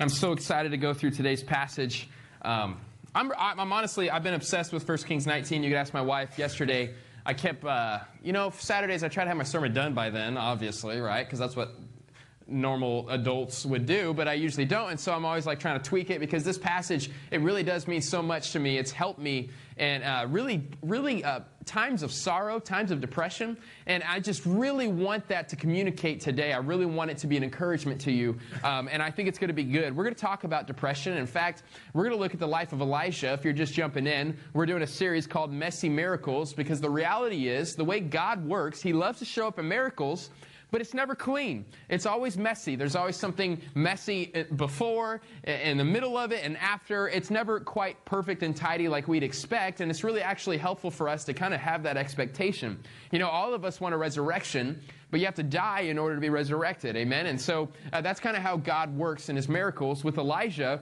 I'm so excited to go through today's passage. I'm honestly, I've been obsessed with 1 Kings 19. You could ask my wife yesterday. I kept, Saturdays I try to have my sermon done by then, obviously, right? Because that's what normal adults would do, but I usually don't. And so I'm always like trying to tweak it because this passage, it really does mean so much to me. It's helped me in really times of sorrow, times of depression. And I just really want that to communicate today. I really want it to be an encouragement to you. And I think it's going to be good. We're going to talk about depression. In fact, we're going to look at the life of Elijah. If you're just jumping in, we're doing a series called Messy Miracles, because the reality is the way God works, he loves to show up in miracles, but it's never clean. It's always messy. There's always something messy before, in the middle of it, and after. It's never quite perfect and tidy like we'd expect, and it's really actually helpful for us to kind of have that expectation. You know, all of us want a resurrection, but you have to die in order to be resurrected. Amen? And so that's kind of how God works in his miracles. With Elijah,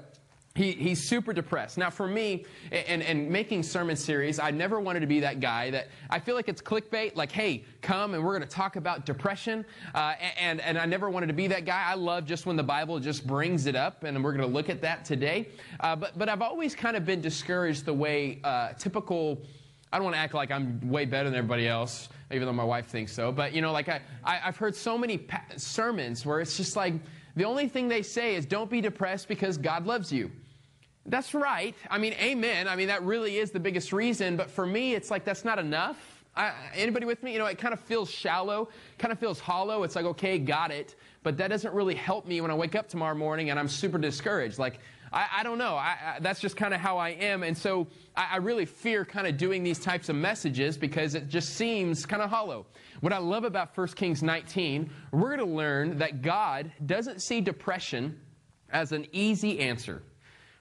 He's super depressed. Now, for me, and making sermon series, I never wanted to be that guy that I feel like it's clickbait, like, hey, come and we're going to talk about depression. And I never wanted to be that guy. I love just when the Bible just brings it up, and we're going to look at that today. But I've always kind of been discouraged the way typical, I don't want to act like I'm way better than everybody else, even though my wife thinks so. But, you know, like I've heard so many sermons where it's just like, the only thing they say is don't be depressed because God loves you. That's right. I mean, amen. I mean, that really is the biggest reason. But for me, it's like that's not enough. Anybody with me? You know, it kind of feels shallow, kind of feels hollow. It's like, okay, got it. But that doesn't really help me when I wake up tomorrow morning and I'm super discouraged. Like, I don't know. That's just kind of how I am. And so I really fear kind of doing these types of messages because it just seems kind of hollow. What I love about 1 Kings 19, we're going to learn that God doesn't see depression as an easy answer.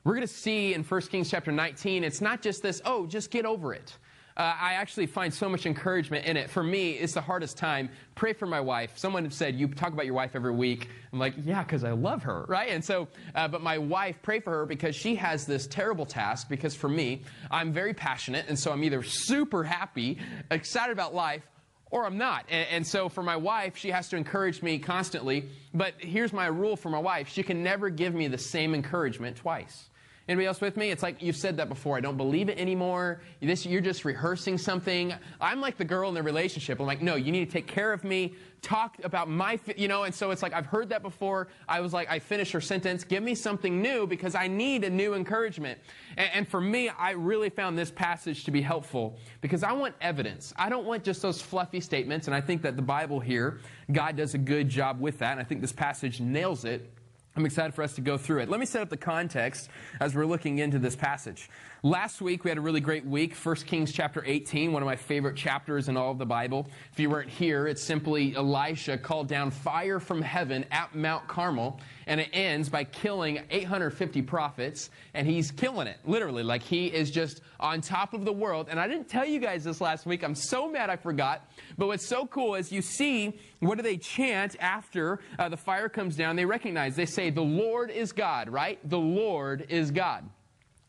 We're going to see in 1 Kings chapter 19, it's not just this, oh, just get over it. I actually find so much encouragement in it. For me, it's the hardest time. Pray for my wife. Someone said, you talk about your wife every week. I'm like, yeah, because I love her, right? And so, but my wife, pray for her because she has this terrible task, because for me, I'm very passionate, and so I'm either super happy, excited about life, or I'm not. And so for my wife, she has to encourage me constantly. But here's my rule for my wife. She can never give me the same encouragement twice. Anybody else with me? It's like, you've said that before. I don't believe it anymore. You're just rehearsing something. I'm like the girl in the relationship. I'm like, no, you need to take care of me. Talk about my, you know, and so it's like, I've heard that before. I was like, I finished her sentence. Give me something new because I need a new encouragement. And for me, I really found this passage to be helpful because I want evidence. I don't want just those fluffy statements. And I think that the Bible here, God does a good job with that. And I think this passage nails it. I'm excited for us to go through it. Let me set up the context as we're looking into this passage. Last week, we had a really great week, 1 Kings chapter 18, one of my favorite chapters in all of the Bible. If you weren't here, it's simply Elisha called down fire from heaven at Mount Carmel, and it ends by killing 850 prophets, and he's killing it, literally. Like, he is just on top of the world. And I didn't tell you guys this last week. I'm so mad I forgot. But what's so cool is you see, what do they chant after the fire comes down? They recognize, they say, the Lord is God, right? The Lord is God.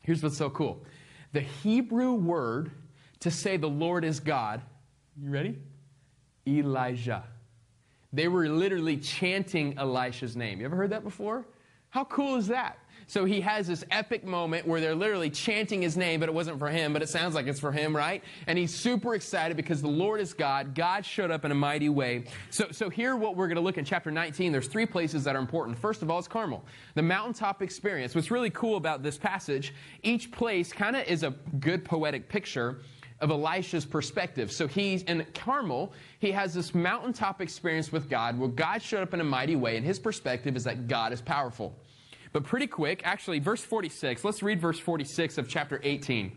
Here's what's so cool. The Hebrew word to say the Lord is God, you ready? Elijah. They were literally chanting Elisha's name. You ever heard that before? How cool is that? So he has this epic moment where they're literally chanting his name, but it wasn't for him, but it sounds like it's for him, right? And he's super excited because the Lord is God. God showed up in a mighty way. So here what we're going to look in chapter 19, there's three places that are important. First of all, it's Carmel, the mountaintop experience. What's really cool about this passage, each place kind of is a good poetic picture of Elisha's perspective. So he's in Carmel, he has this mountaintop experience with God where God showed up in a mighty way, and his perspective is that God is powerful. But pretty quick, actually, verse 46. Let's read verse 46 of chapter 18.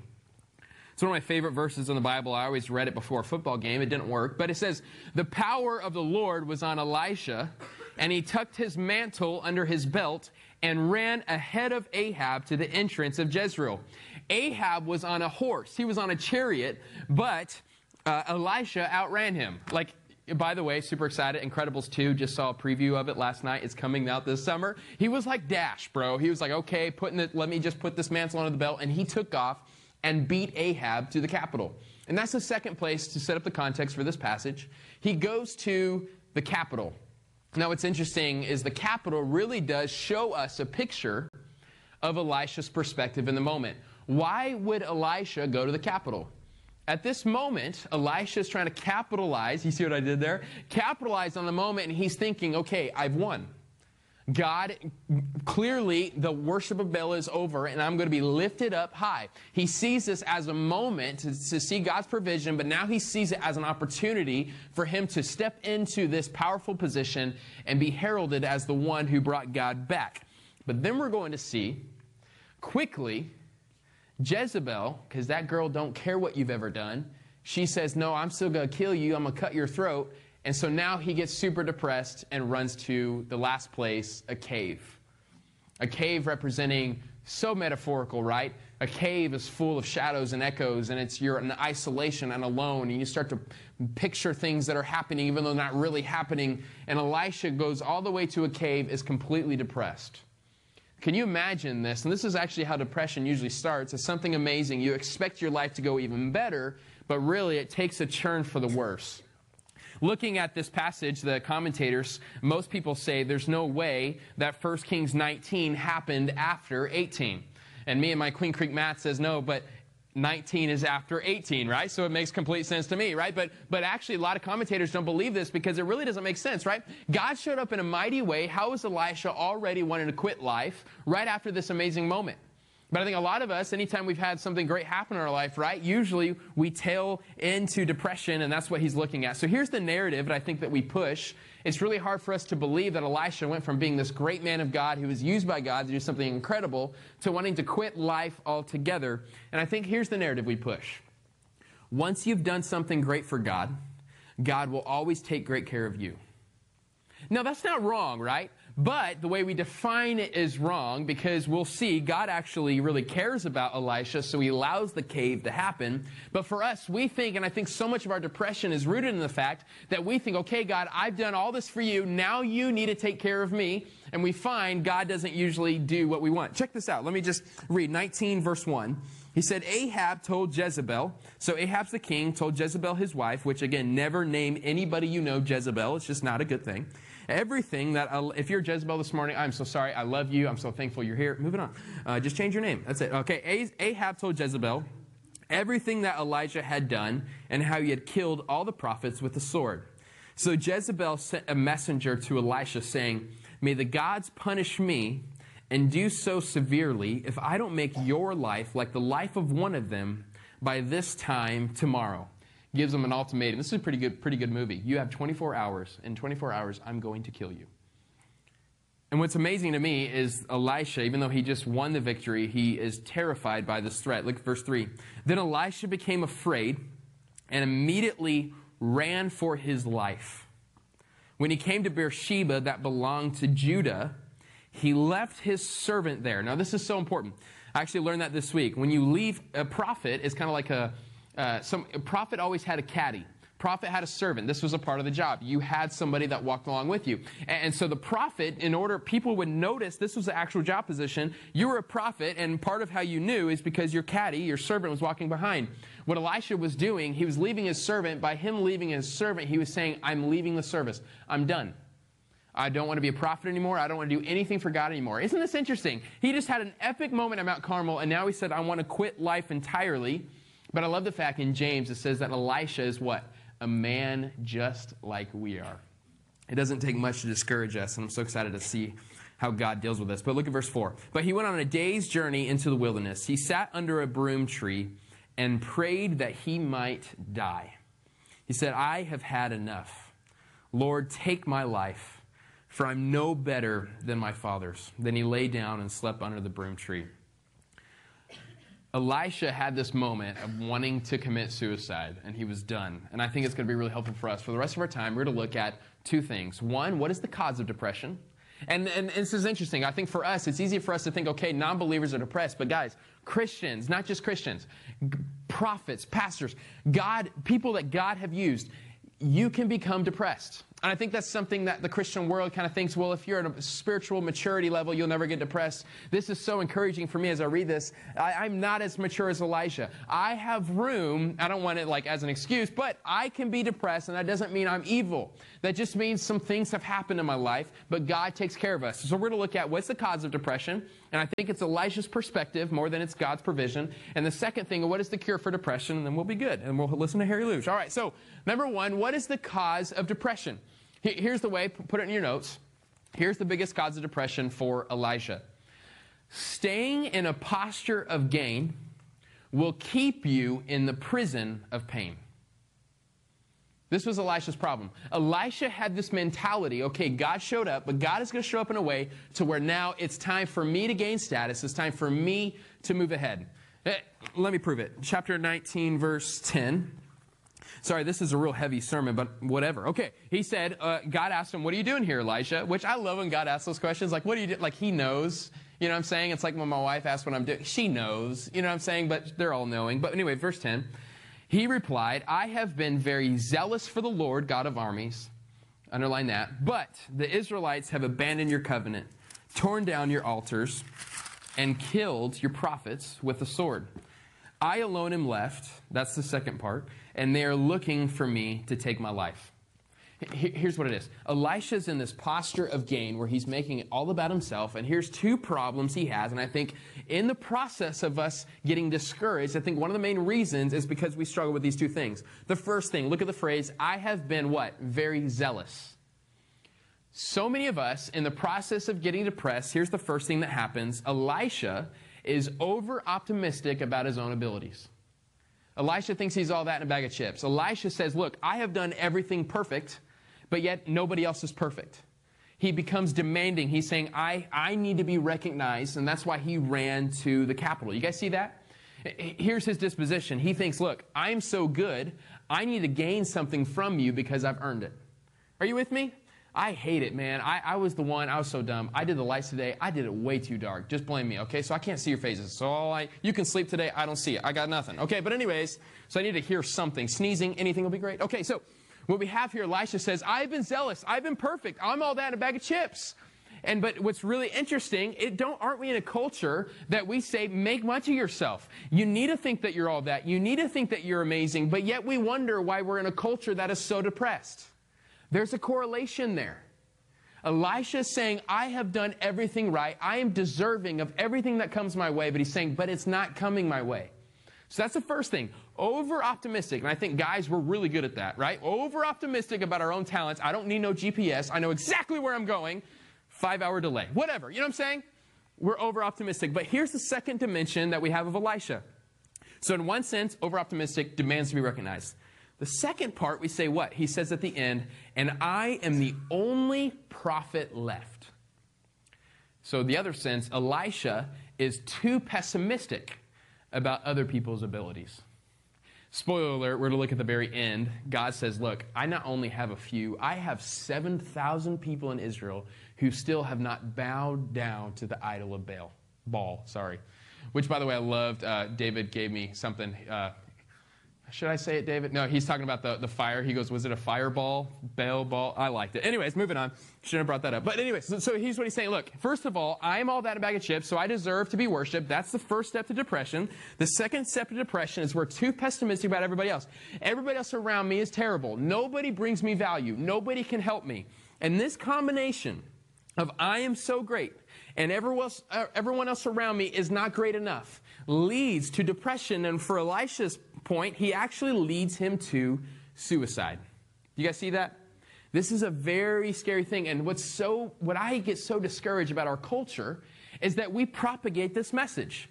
It's one of my favorite verses in the Bible. I always read it before a football game. It didn't work. But it says, the power of the Lord was on Elisha, and he tucked his mantle under his belt and ran ahead of Ahab to the entrance of Jezreel. Ahab was on a horse. He was on a chariot, but Elisha outran him. Like, by the way, super excited. Incredibles 2, just saw a preview of it last night. It's coming out this summer. He was like Dash, bro. He was like, okay, let me just put this mantle under the belt. And he took off and beat Ahab to the capital. And that's the second place to set up the context for this passage. He goes to the capital. Now, what's interesting is the capital really does show us a picture of Elisha's perspective in the moment. Why would Elisha go to the capital? At this moment, Elisha is trying to capitalize. You see what I did there? Capitalize on the moment, and he's thinking, okay, I've won. God, clearly the worship of Baal is over, and I'm going to be lifted up high. He sees this as a moment to see God's provision, but now he sees it as an opportunity for him to step into this powerful position and be heralded as the one who brought God back. But then we're going to see quickly Jezebel, because that girl don't care what you've ever done. She says, no, I'm still going to kill you. I'm going to cut your throat. And so now he gets super depressed and runs to the last place, a cave. A cave representing, so metaphorical, right? A cave is full of shadows and echoes, and you're in isolation and alone, and you start to picture things that are happening even though not really happening. And Elisha goes all the way to a cave, is completely depressed. Can you imagine this? And this is actually how depression usually starts. It's something amazing. You expect your life to go even better, but really it takes a turn for the worse. Looking at this passage, the commentators, most people say there's no way that 1 Kings 19 happened after 18. And me and my Queen Creek math says no, but 19 is after 18, right? So it makes complete sense to me, right? But actually, a lot of commentators don't believe this because it really doesn't make sense, right? God showed up in a mighty way. How is Elisha already wanting to quit life right after this amazing moment? But I think a lot of us, anytime we've had something great happen in our life, right, usually we tail into depression, and that's what he's looking at. So here's the narrative that I think that we push. It's really hard for us to believe that Elisha went from being this great man of God who was used by God to do something incredible to wanting to quit life altogether. And I think here's the narrative we push. Once you've done something great for God, God will always take great care of you. Now, that's not wrong, right? But the way we define it is wrong because we'll see God actually really cares about Elisha, so he allows the cave to happen. But for us, we think, and I think so much of our depression is rooted in the fact that we think, okay, God, I've done all this for you. Now you need to take care of me. And we find God doesn't usually do what we want. Check this out. Let me just read 19 verse 1. He said, Ahab told Jezebel. So Ahab's the king, told Jezebel his wife, which again, never name anybody you know Jezebel. It's just not a good thing. Everything that, if you're Jezebel this morning, I'm so sorry. I love you. I'm so thankful you're here. Moving on. Just change your name. That's it. Okay. Ahab told Jezebel everything that Elijah had done and how he had killed all the prophets with the sword. So Jezebel sent a messenger to Elisha saying, may the gods punish me and do so severely if I don't make your life like the life of one of them by this time tomorrow. Gives them an ultimatum. This is a pretty good movie. You have 24 hours. In 24 hours, I'm going to kill you. And what's amazing to me is Elisha, even though he just won the victory, he is terrified by this threat. Look at verse 3. Then Elisha became afraid and immediately ran for his life. When he came to Beersheba that belonged to Judah, he left his servant there. Now, this is so important. I actually learned that this week. When you leave a prophet, it's kind of like a prophet always had a caddy. Prophet had a servant. This was a part of the job. You had somebody that walked along with you. And so the prophet, in order, people would notice this was the actual job position. You were a prophet, and part of how you knew is because your caddy, your servant, was walking behind. What Elisha was doing, he was leaving his servant. By him leaving his servant, he was saying, I'm leaving the service. I'm done. I don't want to be a prophet anymore. I don't want to do anything for God anymore. Isn't this interesting? He just had an epic moment at Mount Carmel, and now he said, I want to quit life entirely. But I love the fact in James it says that Elisha is what? A man just like we are. It doesn't take much to discourage us, and I'm so excited to see how God deals with us. But look at verse 4. But he went on a day's journey into the wilderness. He sat under a broom tree and prayed that he might die. He said, I have had enough. Lord, take my life. For I'm no better than my fathers. Then he lay down and slept under the broom tree. Elisha had this moment of wanting to commit suicide, and he was done. And I think it's going to be really helpful for us. For the rest of our time, we're going to look at two things. One, what is the cause of depression? And this is interesting. I think for us, it's easy for us to think, okay, non-believers are depressed. But guys, Christians, not just Christians, prophets, pastors, God, people that God have used, you can become depressed. And I think that's something that the Christian world kind of thinks, well, if you're at a spiritual maturity level, you'll never get depressed. This is so encouraging for me as I read this. I'm not as mature as Elijah. I have room. I don't want it like as an excuse, but I can be depressed, and that doesn't mean I'm evil. That just means some things have happened in my life, but God takes care of us. So we're going to look at what's the cause of depression, and I think it's Elijah's perspective more than it's God's provision. And the second thing, what is the cure for depression? And then we'll be good, and we'll listen to Harry Luge. All right, so number one, what is the cause of depression? Here's the way, put it in your notes. Here's the biggest cause of depression for Elijah. Staying in a posture of gain will keep you in the prison of pain. This was Elisha's problem. Elisha had this mentality, okay, God showed up, but God is going to show up in a way to where now it's time for me to gain status. It's time for me to move ahead. Let me prove it. Chapter 19, verse 10. Sorry, this is a real heavy sermon, but whatever. Okay, he said, God asked him, what are you doing here, Elisha? Which I love when God asks those questions. Like, what are you doing? Like, he knows. You know what I'm saying? It's like when my wife asks what I'm doing. She knows. You know what I'm saying? But they're all knowing. But anyway, verse 10. He replied, I have been very zealous for the Lord, God of armies. Underline that. But the Israelites have abandoned your covenant, torn down your altars, and killed your prophets with the sword. I alone am left. That's the second part. And they are looking for me to take my life. Here's what it is. Elisha's in this posture of gain where he's making it all about himself, and here's two problems he has, and I think in the process of us getting discouraged, I think one of the main reasons is because we struggle with these two things. The first thing, look at the phrase, I have been what? Very zealous. So many of us, in the process of getting depressed, here's the first thing that happens. Elisha is over-optimistic about his own abilities. Elisha thinks he's all that in a bag of chips. Elisha says, look, I have done everything perfect, but yet nobody else is perfect. He becomes demanding. He's saying, I need to be recognized, and that's why he ran to the capital. You guys see that? Here's his disposition. He thinks, look, I'm so good, I need to gain something from you because I've earned it. Are you with me? I hate it, man. I was the one. I was so dumb. I did the lights today. I did it way too dark. Just blame me, okay? So I can't see your faces. So you can sleep today. I don't see it. I got nothing. Okay, but anyways, so I need to hear something. Sneezing, anything will be great. Okay, so what we have here, Elisha says, I've been zealous. I've been perfect. I'm all that in a bag of chips. But what's really interesting, aren't we in a culture that we say, make much of yourself. You need to think that you're all that. You need to think that you're amazing. But yet we wonder why we're in a culture that is so depressed. There's a correlation there. Elisha is saying, I have done everything right. I am deserving of everything that comes my way. But he's saying, but it's not coming my way. So that's the first thing. Over-optimistic. And I think, guys, we're really good at that, right? Over-optimistic about our own talents. I don't need no GPS. I know exactly where I'm going. 5-hour delay. Whatever. You know what I'm saying? We're over-optimistic. But here's the second dimension that we have of Elisha. So in one sense, over-optimistic demands to be recognized. The second part, we say what? He says at the end, and I am the only prophet left. So the other sense, Elisha is too pessimistic about other people's abilities. Spoiler alert, we're to look at the very end. God says, look, I not only have a few, I have 7,000 people in Israel who still have not bowed down to the idol of Baal. Which, by the way, I loved. David gave me something. Should I say it, David? No, he's talking about the fire. He goes, was it a fireball? Baal ball? I liked it. Anyways, moving on. Shouldn't have brought that up. But anyways, so here's what he's saying. Look, first of all, I'm all that in a bag of chips, so I deserve to be worshipped. That's the first step to depression. The second step to depression is we're too pessimistic about everybody else. Everybody else around me is terrible. Nobody brings me value. Nobody can help me. And this combination of I am so great and everyone else around me is not great enough leads to depression. And for Elisha's point, he actually leads him to suicide. You guys see that? This is a very scary thing. And what I get so discouraged about our culture is that we propagate this message.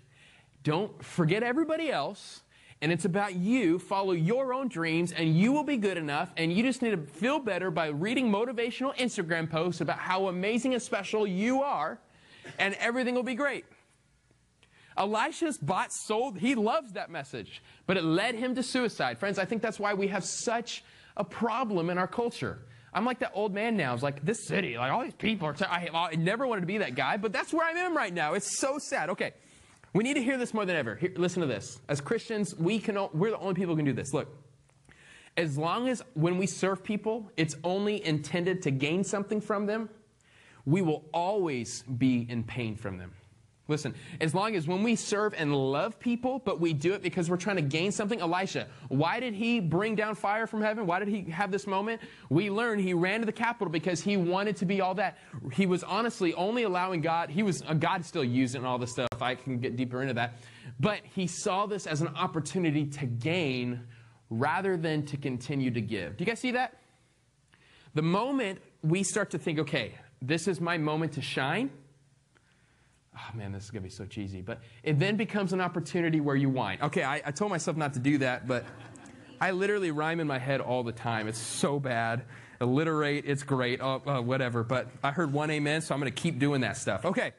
Don't forget everybody else. And it's about you. Follow your own dreams and you will be good enough. And you just need to feel better by reading motivational Instagram posts about how amazing and special you are. And everything will be great. Elisha's bought, sold, he loves that message, but it led him to suicide. Friends, I think that's why we have such a problem in our culture. I'm like that old man now. I was like, this city, like all these people are, I never wanted to be that guy, but that's where I am right now. It's so sad. Okay, we need to hear this more than ever. Listen to this. As Christians, we're the only people who can do this. Look, As long as when we serve people, it's only intended to gain something from them, we will always be in pain from them. Listen, as long as when we serve and love people, but we do it because we're trying to gain something. Elisha, why did he bring down fire from heaven? Why did he have this moment? We learn he ran to the capital because he wanted to be all that. He was honestly only allowing God. He was God still using all this stuff. I can get deeper into that. But he saw this as an opportunity to gain rather than to continue to give. Do you guys see that? The moment we start to think, okay, this is my moment to shine. Oh, man, this is going to be so cheesy. But it then becomes an opportunity where you whine. Okay, I told myself not to do that, but I literally rhyme in my head all the time. It's so bad. Alliterate, it's great, whatever. But I heard one amen, so I'm going to keep doing that stuff. Okay.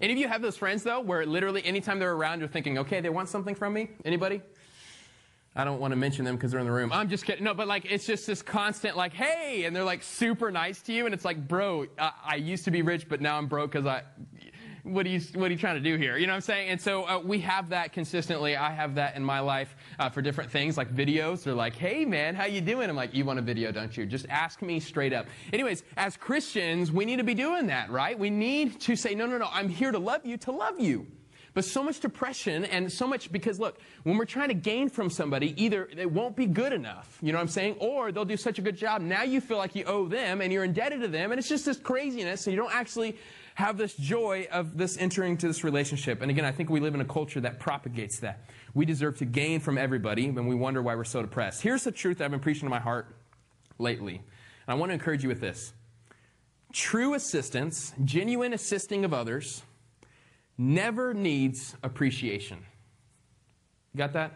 Any of you have those friends, though, where literally anytime they're around, you're thinking, okay, they want something from me? Anybody? I don't want to mention them because they're in the room. I'm just kidding. No, but like it's just this constant like, hey, and they're like super nice to you. And it's like, bro, I used to be rich, but now I'm broke because I... What are you trying to do here? You know what I'm saying? And so we have that consistently. I have that in my life for different things like videos. They're like, hey, man, how you doing? I'm like, you want a video, don't you? Just ask me straight up. Anyways, as Christians, we need to be doing that, right? We need to say, no, I'm here to love you. But so much depression and so much because, look, when we're trying to gain from somebody, either they won't be good enough, you know what I'm saying, or they'll do such a good job. Now you feel like you owe them and you're indebted to them, and it's just this craziness, so you don't actually have this joy of this entering into this relationship. And again, I think we live in a culture that propagates that. We deserve to gain from everybody, and we wonder why we're so depressed. Here's the truth that I've been preaching to my heart lately, and I want to encourage you with this. True assistance, genuine assisting of others, never needs appreciation. You got that?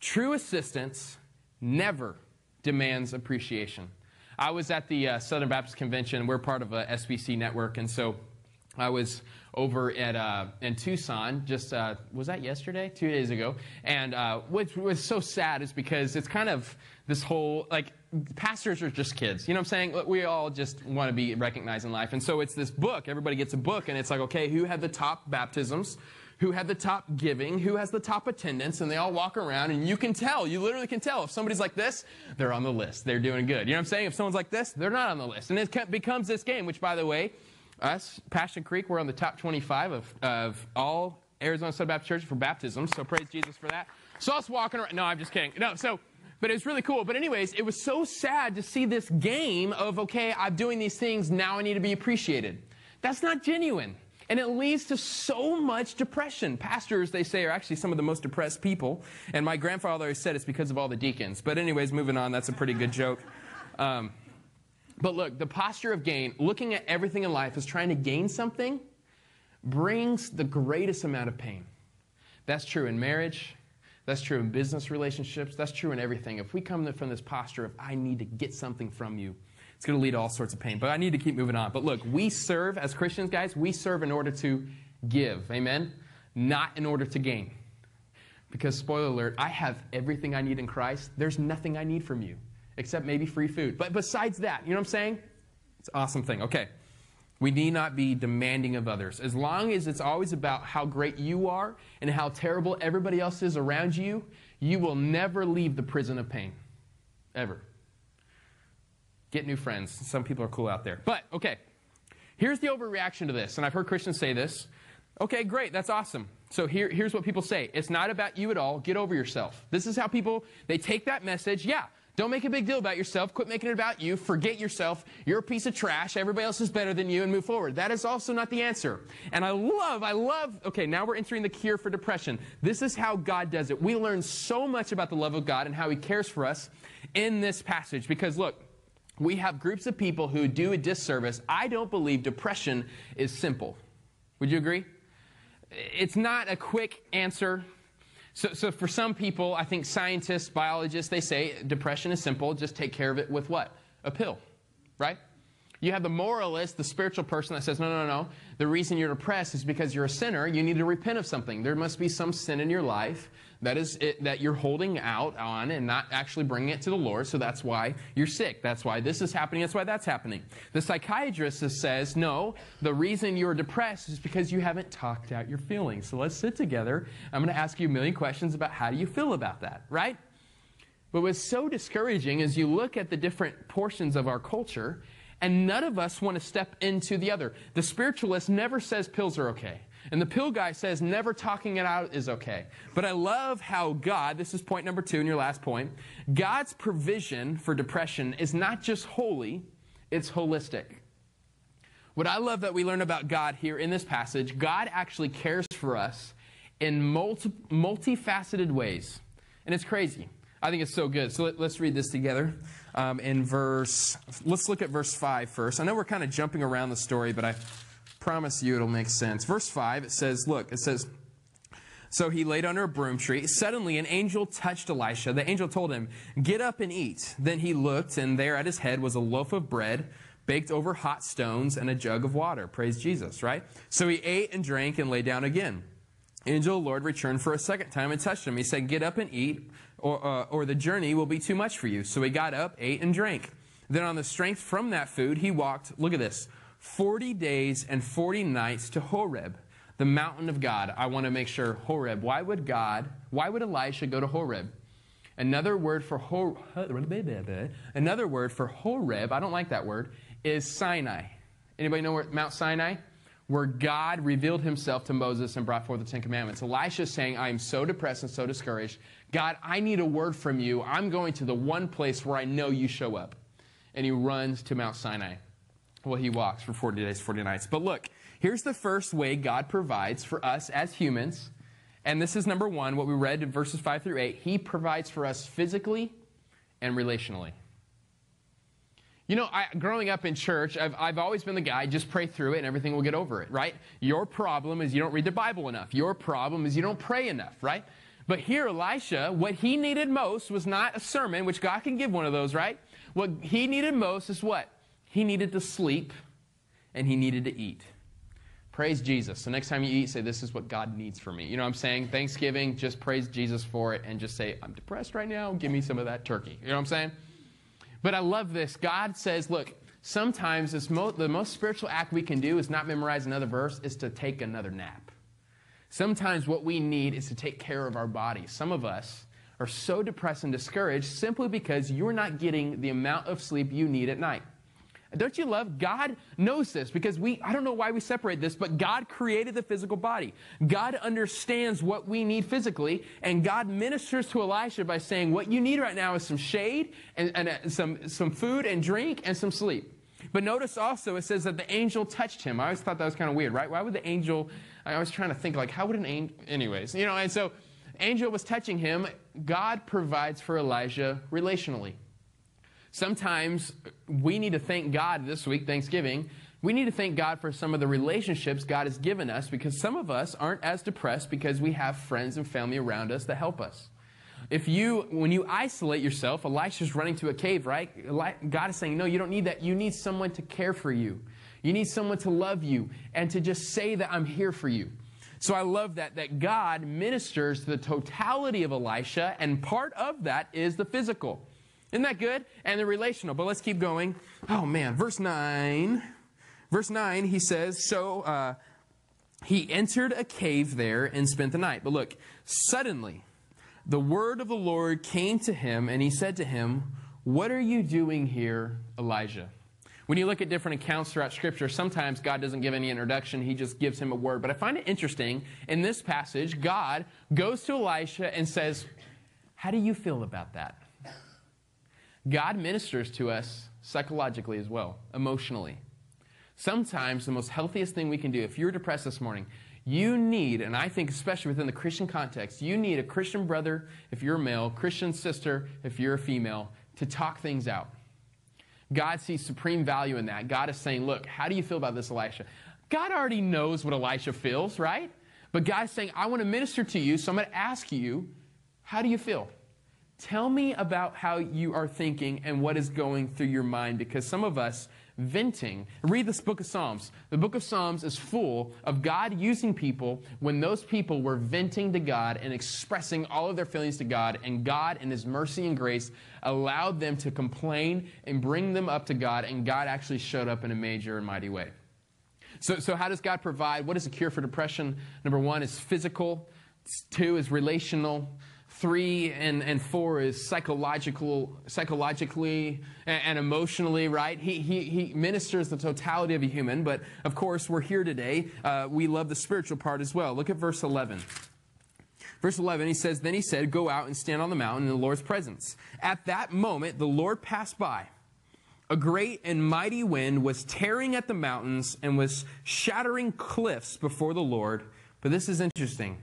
True assistance never demands appreciation. I was at the Southern Baptist Convention. We're part of a SBC network, and so I was over at in Tucson. Just was that yesterday? 2 days ago. And what was so sad is because it's kind of this whole like pastors are just kids. You know what I'm saying? We all just want to be recognized in life. And so it's this book. Everybody gets a book, and it's like, okay, who had the top baptisms? Who had the top giving, who has the top attendance, and they all walk around, and you can tell, you literally can tell. If somebody's like this, they're on the list. They're doing good. You know what I'm saying? If someone's like this, they're not on the list. And it becomes this game, which, by the way, us, Passion Creek, we're on the top 25 of all Arizona Southern Baptist Church for baptisms, so praise Jesus for that. So us walking around. No, I'm just kidding. No, so... But it's really cool. But anyways, it was so sad to see this game of, okay, I'm doing these things, now I need to be appreciated. That's not genuine. And it leads to so much depression. Pastors, they say, are actually some of the most depressed people. And my grandfather always said it's because of all the deacons. But anyways, moving on, that's a pretty good joke. But look, the posture of gain, looking at everything in life as trying to gain something, brings the greatest amount of pain. That's true in marriage. That's true in business relationships. That's true in everything. If we come from this posture of, I need to get something from you, it's going to lead to all sorts of pain. But I need to keep moving on. But look, we serve as Christians, guys. We serve in order to give. Amen? Not in order to gain. Because, spoiler alert, I have everything I need in Christ. There's nothing I need from you except maybe free food. But besides that, you know what I'm saying? It's an awesome thing. Okay. We need not be demanding of others. As long as it's always about how great you are and how terrible everybody else is around you, you will never leave the prison of pain. Ever. Get new friends. Some people are cool out there. But, okay, here's the overreaction to this. And I've heard Christians say this. Okay, great. That's awesome. So here's what people say. It's not about you at all. Get over yourself. This is how people, they take that message. Yeah. Don't make a big deal about yourself. Quit making it about you. Forget yourself. You're a piece of trash. Everybody else is better than you, and move forward. That is also not the answer. And I love, okay, now we're entering the cure for depression. This is how God does it. We learn so much about the love of God and how he cares for us in this passage. Because look, we have groups of people who do a disservice. I don't believe depression is simple. Would you agree? It's not a quick answer. So for some people, I think scientists, biologists, they say depression is simple. Just take care of it with what? A pill, right? You have the moralist, the spiritual person that says, no. The reason you're depressed is because you're a sinner. You need to repent of something. There must be some sin in your life that you're holding out on and not actually bringing it to the Lord. So that's why you're sick. That's why this is happening. That's why that's happening. The psychiatrist says, no, the reason you're depressed is because you haven't talked out your feelings. So let's sit together. I'm going to ask you a million questions about how do you feel about that, right? But what's so discouraging is you look at the different portions of our culture, and none of us want to step into the other. The spiritualist never says pills are okay. And the pill guy says never talking it out is okay. But I love how God, this is point number 2 and your last point, God's provision for depression is not just holy, it's holistic. What I love that we learn about God here in this passage, God actually cares for us in multifaceted ways. And it's crazy. I think it's so good. So let's read this together. Let's look at verse 5 first. I know we're kind of jumping around the story, but I promise you it'll make sense. Verse 5, it says, look, it says, so he laid under a broom tree. Suddenly an angel touched Elisha. The angel told him, get up and eat. Then he looked, and there at his head was a loaf of bread baked over hot stones and a jug of water. Praise Jesus, right? So he ate and drank and lay down again. Angel of the Lord returned for a second time and touched him. He said, get up and eat, or the journey will be too much for you. So he got up, ate, and drank. Then on the strength from that food, he walked, look at this, 40 days and 40 nights to Horeb, the mountain of God. I want to make sure, Horeb. Why would Elisha go to Horeb? Another word for Horeb, I don't like that word, is Sinai. Anybody know where Mount Sinai? Where God revealed himself to Moses and brought forth the Ten Commandments. Elisha is saying, I am so depressed and so discouraged. God, I need a word from you. I'm going to the one place where I know you show up. And he runs to Mount Sinai. Well, he walks for 40 days, 40 nights. But look, here's the first way God provides for us as humans. And this is number 1, what we read in verses 5 through 8. He provides for us physically and relationally. You know, growing up in church, I've always been the guy, just pray through it and everything will get over it, right? Your problem is you don't read the Bible enough. Your problem is you don't pray enough, right? But here, Elisha, what he needed most was not a sermon, which God can give one of those, right? What he needed most is what? He needed to sleep and he needed to eat. Praise Jesus. So next time you eat, say, this is what God needs for me. You know what I'm saying? Thanksgiving, just praise Jesus for it and just say, I'm depressed right now. Give me some of that turkey. You know what I'm saying? But I love this. God says, look, sometimes the most spiritual act we can do is not memorize another verse, is to take another nap. Sometimes what we need is to take care of our body. Some of us are so depressed and discouraged simply because you're not getting the amount of sleep you need at night. Don't you love? God knows this because I don't know why we separate this, but God created the physical body. God understands what we need physically, and God ministers to Elisha by saying, what you need right now is some shade and some food and drink and some sleep. But notice also it says that the angel touched him. I always thought that was kind of weird, right? Why would the angel, I was trying to think like, how would an angel, anyways, you know, and so angel was touching him. God provides for Elijah relationally. Sometimes we need to thank God this week, Thanksgiving. We need to thank God for some of the relationships God has given us because some of us aren't as depressed because we have friends and family around us that help us. When you isolate yourself, Elisha's running to a cave, right? God is saying, no, you don't need that. You need someone to care for you. You need someone to love you and to just say that I'm here for you. So I love that God ministers to the totality of Elisha, and part of that is the physical. Isn't that good? And the relational. But let's keep going. Oh, man. Verse 9. Verse 9, he says, So he entered a cave there and spent the night. But look, suddenly the word of the Lord came to him, and he said to him, what are you doing here, Elijah? When you look at different accounts throughout Scripture, sometimes God doesn't give any introduction. He just gives him a word. But I find it interesting. In this passage, God goes to Elisha and says, how do you feel about that? God ministers to us psychologically as well, emotionally. Sometimes the most healthiest thing we can do, if you're depressed this morning, you need, and I think especially within the Christian context, you need a Christian brother, if you're a male, Christian sister, if you're a female, to talk things out. God sees supreme value in that. God is saying, look, how do you feel about this, Elisha? God already knows what Elisha feels, right? But God is saying, I want to minister to you, so I'm going to ask you, how do you feel? Tell me about how you are thinking and what is going through your mind, because some of us venting. Read this book of Psalms. The book of Psalms is full of God using people when those people were venting to God and expressing all of their feelings to God, and God in his mercy and grace allowed them to complain and bring them up to God, and God actually showed up in a major and mighty way. So how does God provide? What is the cure for depression? Number 1 is physical. 2 is relational. 3 and 4 is psychologically and emotionally, right? He ministers the totality of a human, but of course we're here today. We love the spiritual part as well. Look at verse 11. Verse 11, he says, "Then he said, 'Go out and stand on the mountain in the Lord's presence.' At that moment, the Lord passed by. A great and mighty wind was tearing at the mountains and was shattering cliffs before the Lord." But this is interesting.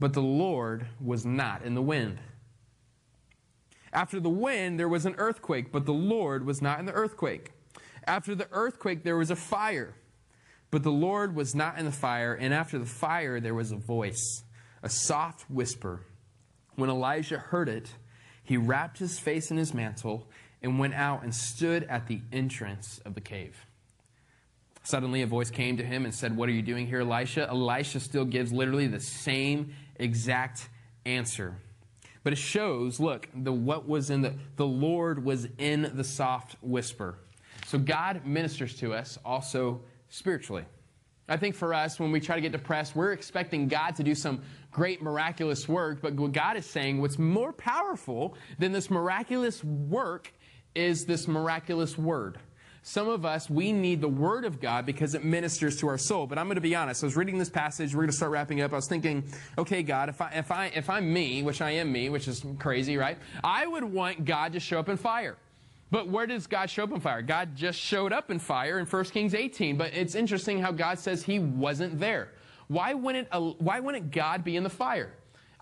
But the Lord was not in the wind. After the wind, there was an earthquake, but the Lord was not in the earthquake. After the earthquake, there was a fire, but the Lord was not in the fire. And after the fire, there was a voice, a soft whisper. When Elijah heard it, he wrapped his face in his mantle and went out and stood at the entrance of the cave. Suddenly a voice came to him and said, "What are you doing here, Elisha?" Elisha still gives literally the same exact answer. But it shows, look, what was in the Lord was in the soft whisper. So God ministers to us also spiritually. I think for us, when we try to get depressed, we're expecting God to do some great miraculous work. But what God is saying, what's more powerful than this miraculous work is this miraculous word. Some of us, we need the Word of God because it ministers to our soul. But I'm going to be honest. I was reading this passage. We're going to start wrapping up. I was thinking, okay, God, if I'm me, which I am me, which is crazy, right? I would want God to show up in fire. But where does God show up in fire? God just showed up in fire in 1 Kings 18. But it's interesting how God says He wasn't there. Why wouldn't God be in the fire?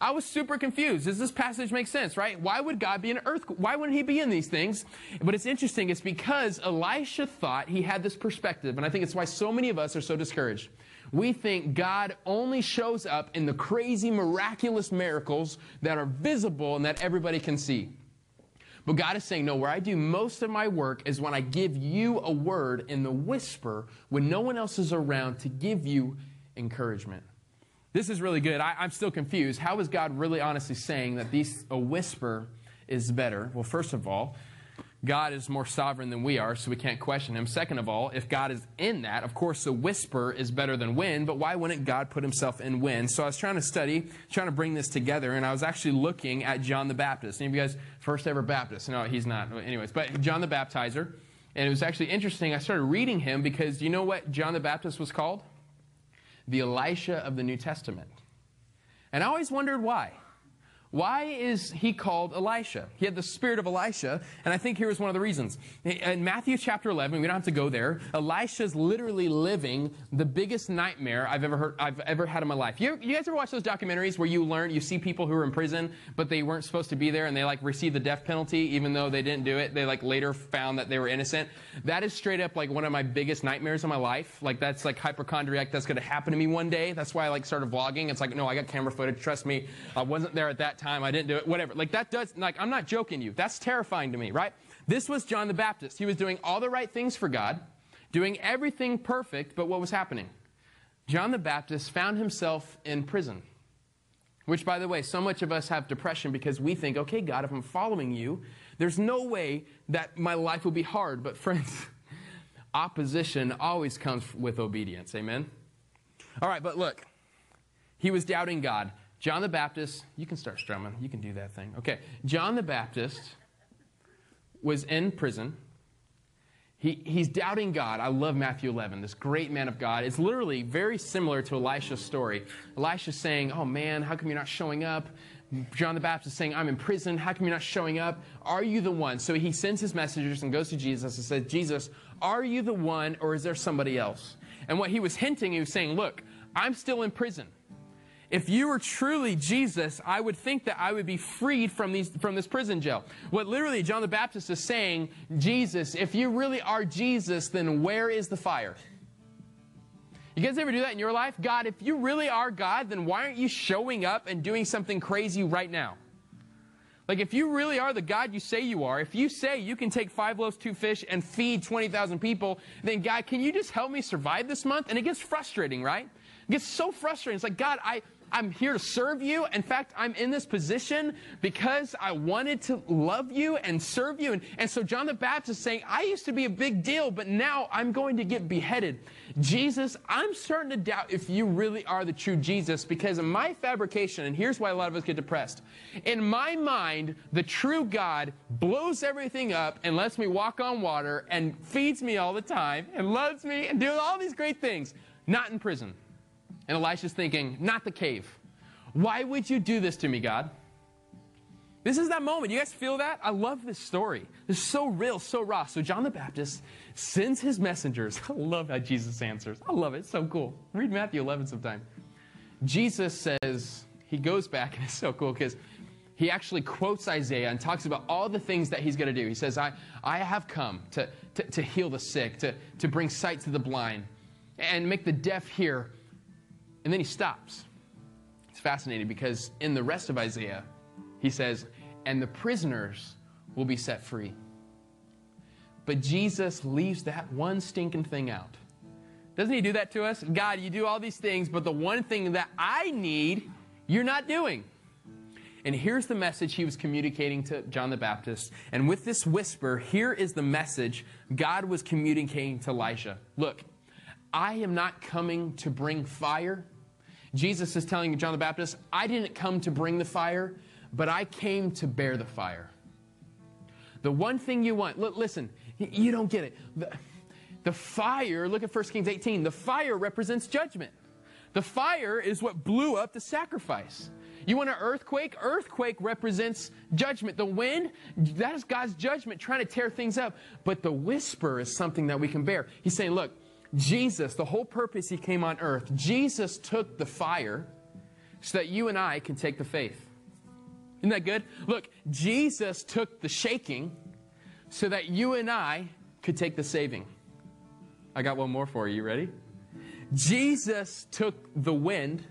I was super confused. Does this passage make sense, right? Why would God be in an earthquake? Why wouldn't He be in these things? But it's interesting. It's because Elisha thought he had this perspective, and I think it's why so many of us are so discouraged. We think God only shows up in the crazy, miraculous miracles that are visible and that everybody can see. But God is saying, no, where I do most of my work is when I give you a word in the whisper when no one else is around to give you encouragement. This is really good. I'm still confused. How is God really honestly saying that a whisper is better? Well, first of all, God is more sovereign than we are, so we can't question Him. Second of all, if God is in that, of course, the whisper is better than wind, but why wouldn't God put Himself in wind? So I was trying to bring this together, and I was actually looking at John the Baptist. Any of you guys first ever Baptist? No, he's not. Anyways, but John the Baptizer. And it was actually interesting. I started reading him because do you know what John the Baptist was called? The Elisha of the New Testament. And I always wondered why. Why is he called Elisha? He had the spirit of Elisha, and I think here is one of the reasons. In Matthew chapter 11, we don't have to go there, Elisha's literally living the biggest nightmare I've ever had in my life. You guys ever watch those documentaries where you see people who are in prison, but they weren't supposed to be there, and they like receive the death penalty, even though they didn't do it. They like later found that they were innocent. That is straight up like one of my biggest nightmares in my life. Like that's like hypochondriac. That's going to happen to me one day. That's why I like started vlogging. It's like, no, I got camera footage. Trust me. I wasn't there at that time, I didn't do it, whatever. Like that does, like I'm not joking you. That's terrifying to me, right? This was John the Baptist. He was doing all the right things for God, doing everything perfect, but what was happening? John the Baptist found himself in prison, which by the way, so much of us have depression because we think, okay, God, if I'm following you, there's no way that my life will be hard. But friends, opposition always comes with obedience. Amen. All right, but look, he was doubting God. John the Baptist, you can start strumming. You can do that thing. Okay. John the Baptist was in prison. He's doubting God. I love Matthew 11, this great man of God. It's literally very similar to Elisha's story. Elisha's saying, oh man, how come you're not showing up? John the Baptist saying, I'm in prison. How come you're not showing up? Are you the one? So he sends his messengers and goes to Jesus and says, Jesus, are you the one or is there somebody else? And what he was hinting, he was saying, look, I'm still in prison. If you were truly Jesus, I would think that I would be freed from this prison jail. What literally John the Baptist is saying, Jesus, if you really are Jesus, then where is the fire? You guys ever do that in your life? God, if you really are God, then why aren't you showing up and doing something crazy right now? Like if you really are the God you say you are, if you say you can take 5 loaves, 2 fish and feed 20,000 people, then God, can you just help me survive this month? And it gets frustrating, right? It gets so frustrating. It's like, God, I... I'm here to serve you. In fact, I'm in this position because I wanted to love you and serve you. And so John the Baptist is saying, I used to be a big deal, but now I'm going to get beheaded. Jesus, I'm starting to doubt if you really are the true Jesus, because in my fabrication, and here's why a lot of us get depressed, in my mind, the true God blows everything up and lets me walk on water and feeds me all the time and loves me and does all these great things. Not in prison. And Elisha's thinking, not the cave. Why would you do this to me, God? This is that moment. You guys feel that? I love this story. It's so real, so raw. So John the Baptist sends his messengers. I love how Jesus answers. I love it. It's so cool. Read Matthew 11 sometime. Jesus says, he goes back, and it's so cool because he actually quotes Isaiah and talks about all the things that he's going to do. He says, I have come to heal the sick, to bring sight to the blind, and make the deaf hear. And then he stops. It's fascinating because in the rest of Isaiah, he says, and the prisoners will be set free. But Jesus leaves that one stinking thing out. Doesn't he do that to us? God, you do all these things, but the one thing that I need, you're not doing. And here's the message he was communicating to John the Baptist. And with this whisper, here is the message God was communicating to Elisha. Look, I am not coming to bring fire. Jesus is telling John the Baptist, I didn't come to bring the fire, but I came to bear the fire. The one thing you want, listen, you don't get it. The fire, look at 1 Kings 18, the fire represents judgment. The fire is what blew up the sacrifice. You want an earthquake? Earthquake represents judgment. The wind, that is God's judgment trying to tear things up. But the whisper is something that we can bear. He's saying, look, Jesus, the whole purpose he came on earth, Jesus took the fire so that you and I can take the faith. Isn't that good? Look, Jesus took the shaking so that you and I could take the saving. I got one more for you. You ready? Jesus took the wind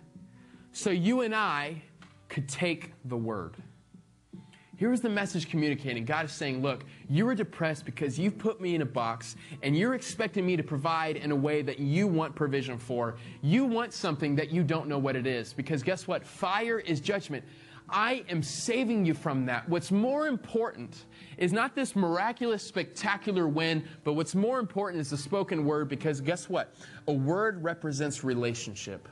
so you and I could take the word. Here is the message communicating. God is saying, look, you are depressed because you've put me in a box and you're expecting me to provide in a way that you want provision for. You want something that you don't know what it is, because guess what? Fire is judgment. I am saving you from that. What's more important is not this miraculous, spectacular win, but what's more important is the spoken word, because guess what? A word represents relationship.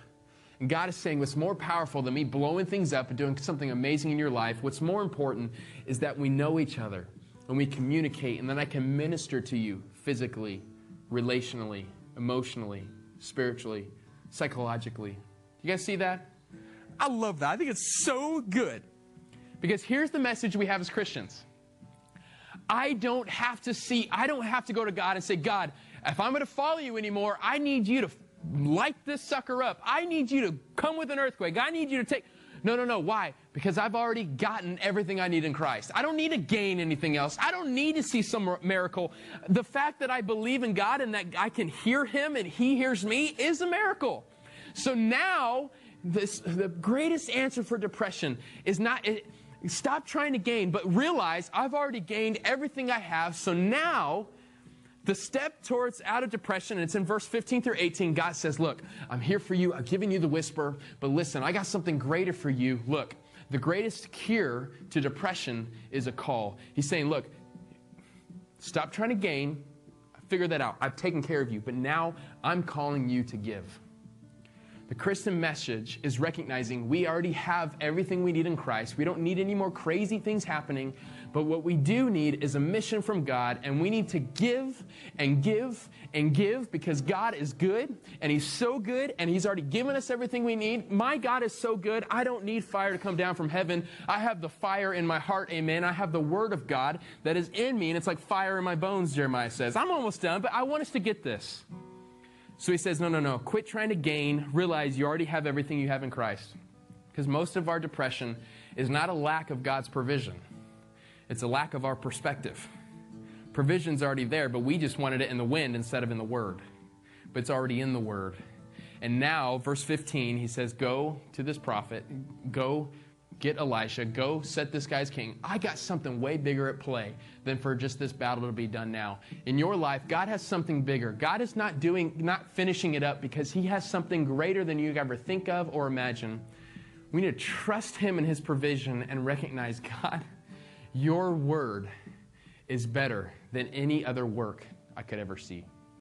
And God is saying, what's more powerful than me blowing things up and doing something amazing in your life, what's more important is that we know each other and we communicate, and then I can minister to you physically, relationally, emotionally, spiritually, psychologically. Do you guys see that? I love that. I think it's so good. Because here's the message we have as Christians. I don't have to go to God and say, God, if I'm going to follow you anymore, I need you to light this sucker up. I need you to come with an earthquake. I need you to take... No. Why? Because I've already gotten everything I need in Christ. I don't need to gain anything else. I don't need to see some miracle. The fact that I believe in God and that I can hear him and he hears me is a miracle. So now, the greatest answer for depression is stop trying to gain, but realize I've already gained everything I have. So now, the step towards out of depression, and it's in verse 15 through 18, God says, look, I'm here for you. I've given you the whisper, but listen, I got something greater for you. Look, the greatest cure to depression is a call. He's saying, look, stop trying to gain. Figure that out. I've taken care of you, but now I'm calling you to give. The Christian message is recognizing we already have everything we need in Christ. We don't need any more crazy things happening. But what we do need is a mission from God. And we need to give and give and give, because God is good. And he's so good. And he's already given us everything we need. My God is so good. I don't need fire to come down from heaven. I have the fire in my heart. Amen. I have the word of God that is in me. And it's like fire in my bones, Jeremiah says. I'm almost done, but I want us to get this. So he says, no, quit trying to gain. Realize you already have everything you have in Christ. Because most of our depression is not a lack of God's provision. It's a lack of our perspective. Provision's already there, but we just wanted it in the wind instead of in the Word. But it's already in the Word. And now, verse 15, he says, go to this prophet. Go get Elisha. Go set this guy's king. I got something way bigger at play than for just this battle to be done now. In your life, God has something bigger. God is not finishing it up, because he has something greater than you ever think of or imagine. We need to trust him in his provision and recognize, God, your word is better than any other work I could ever see.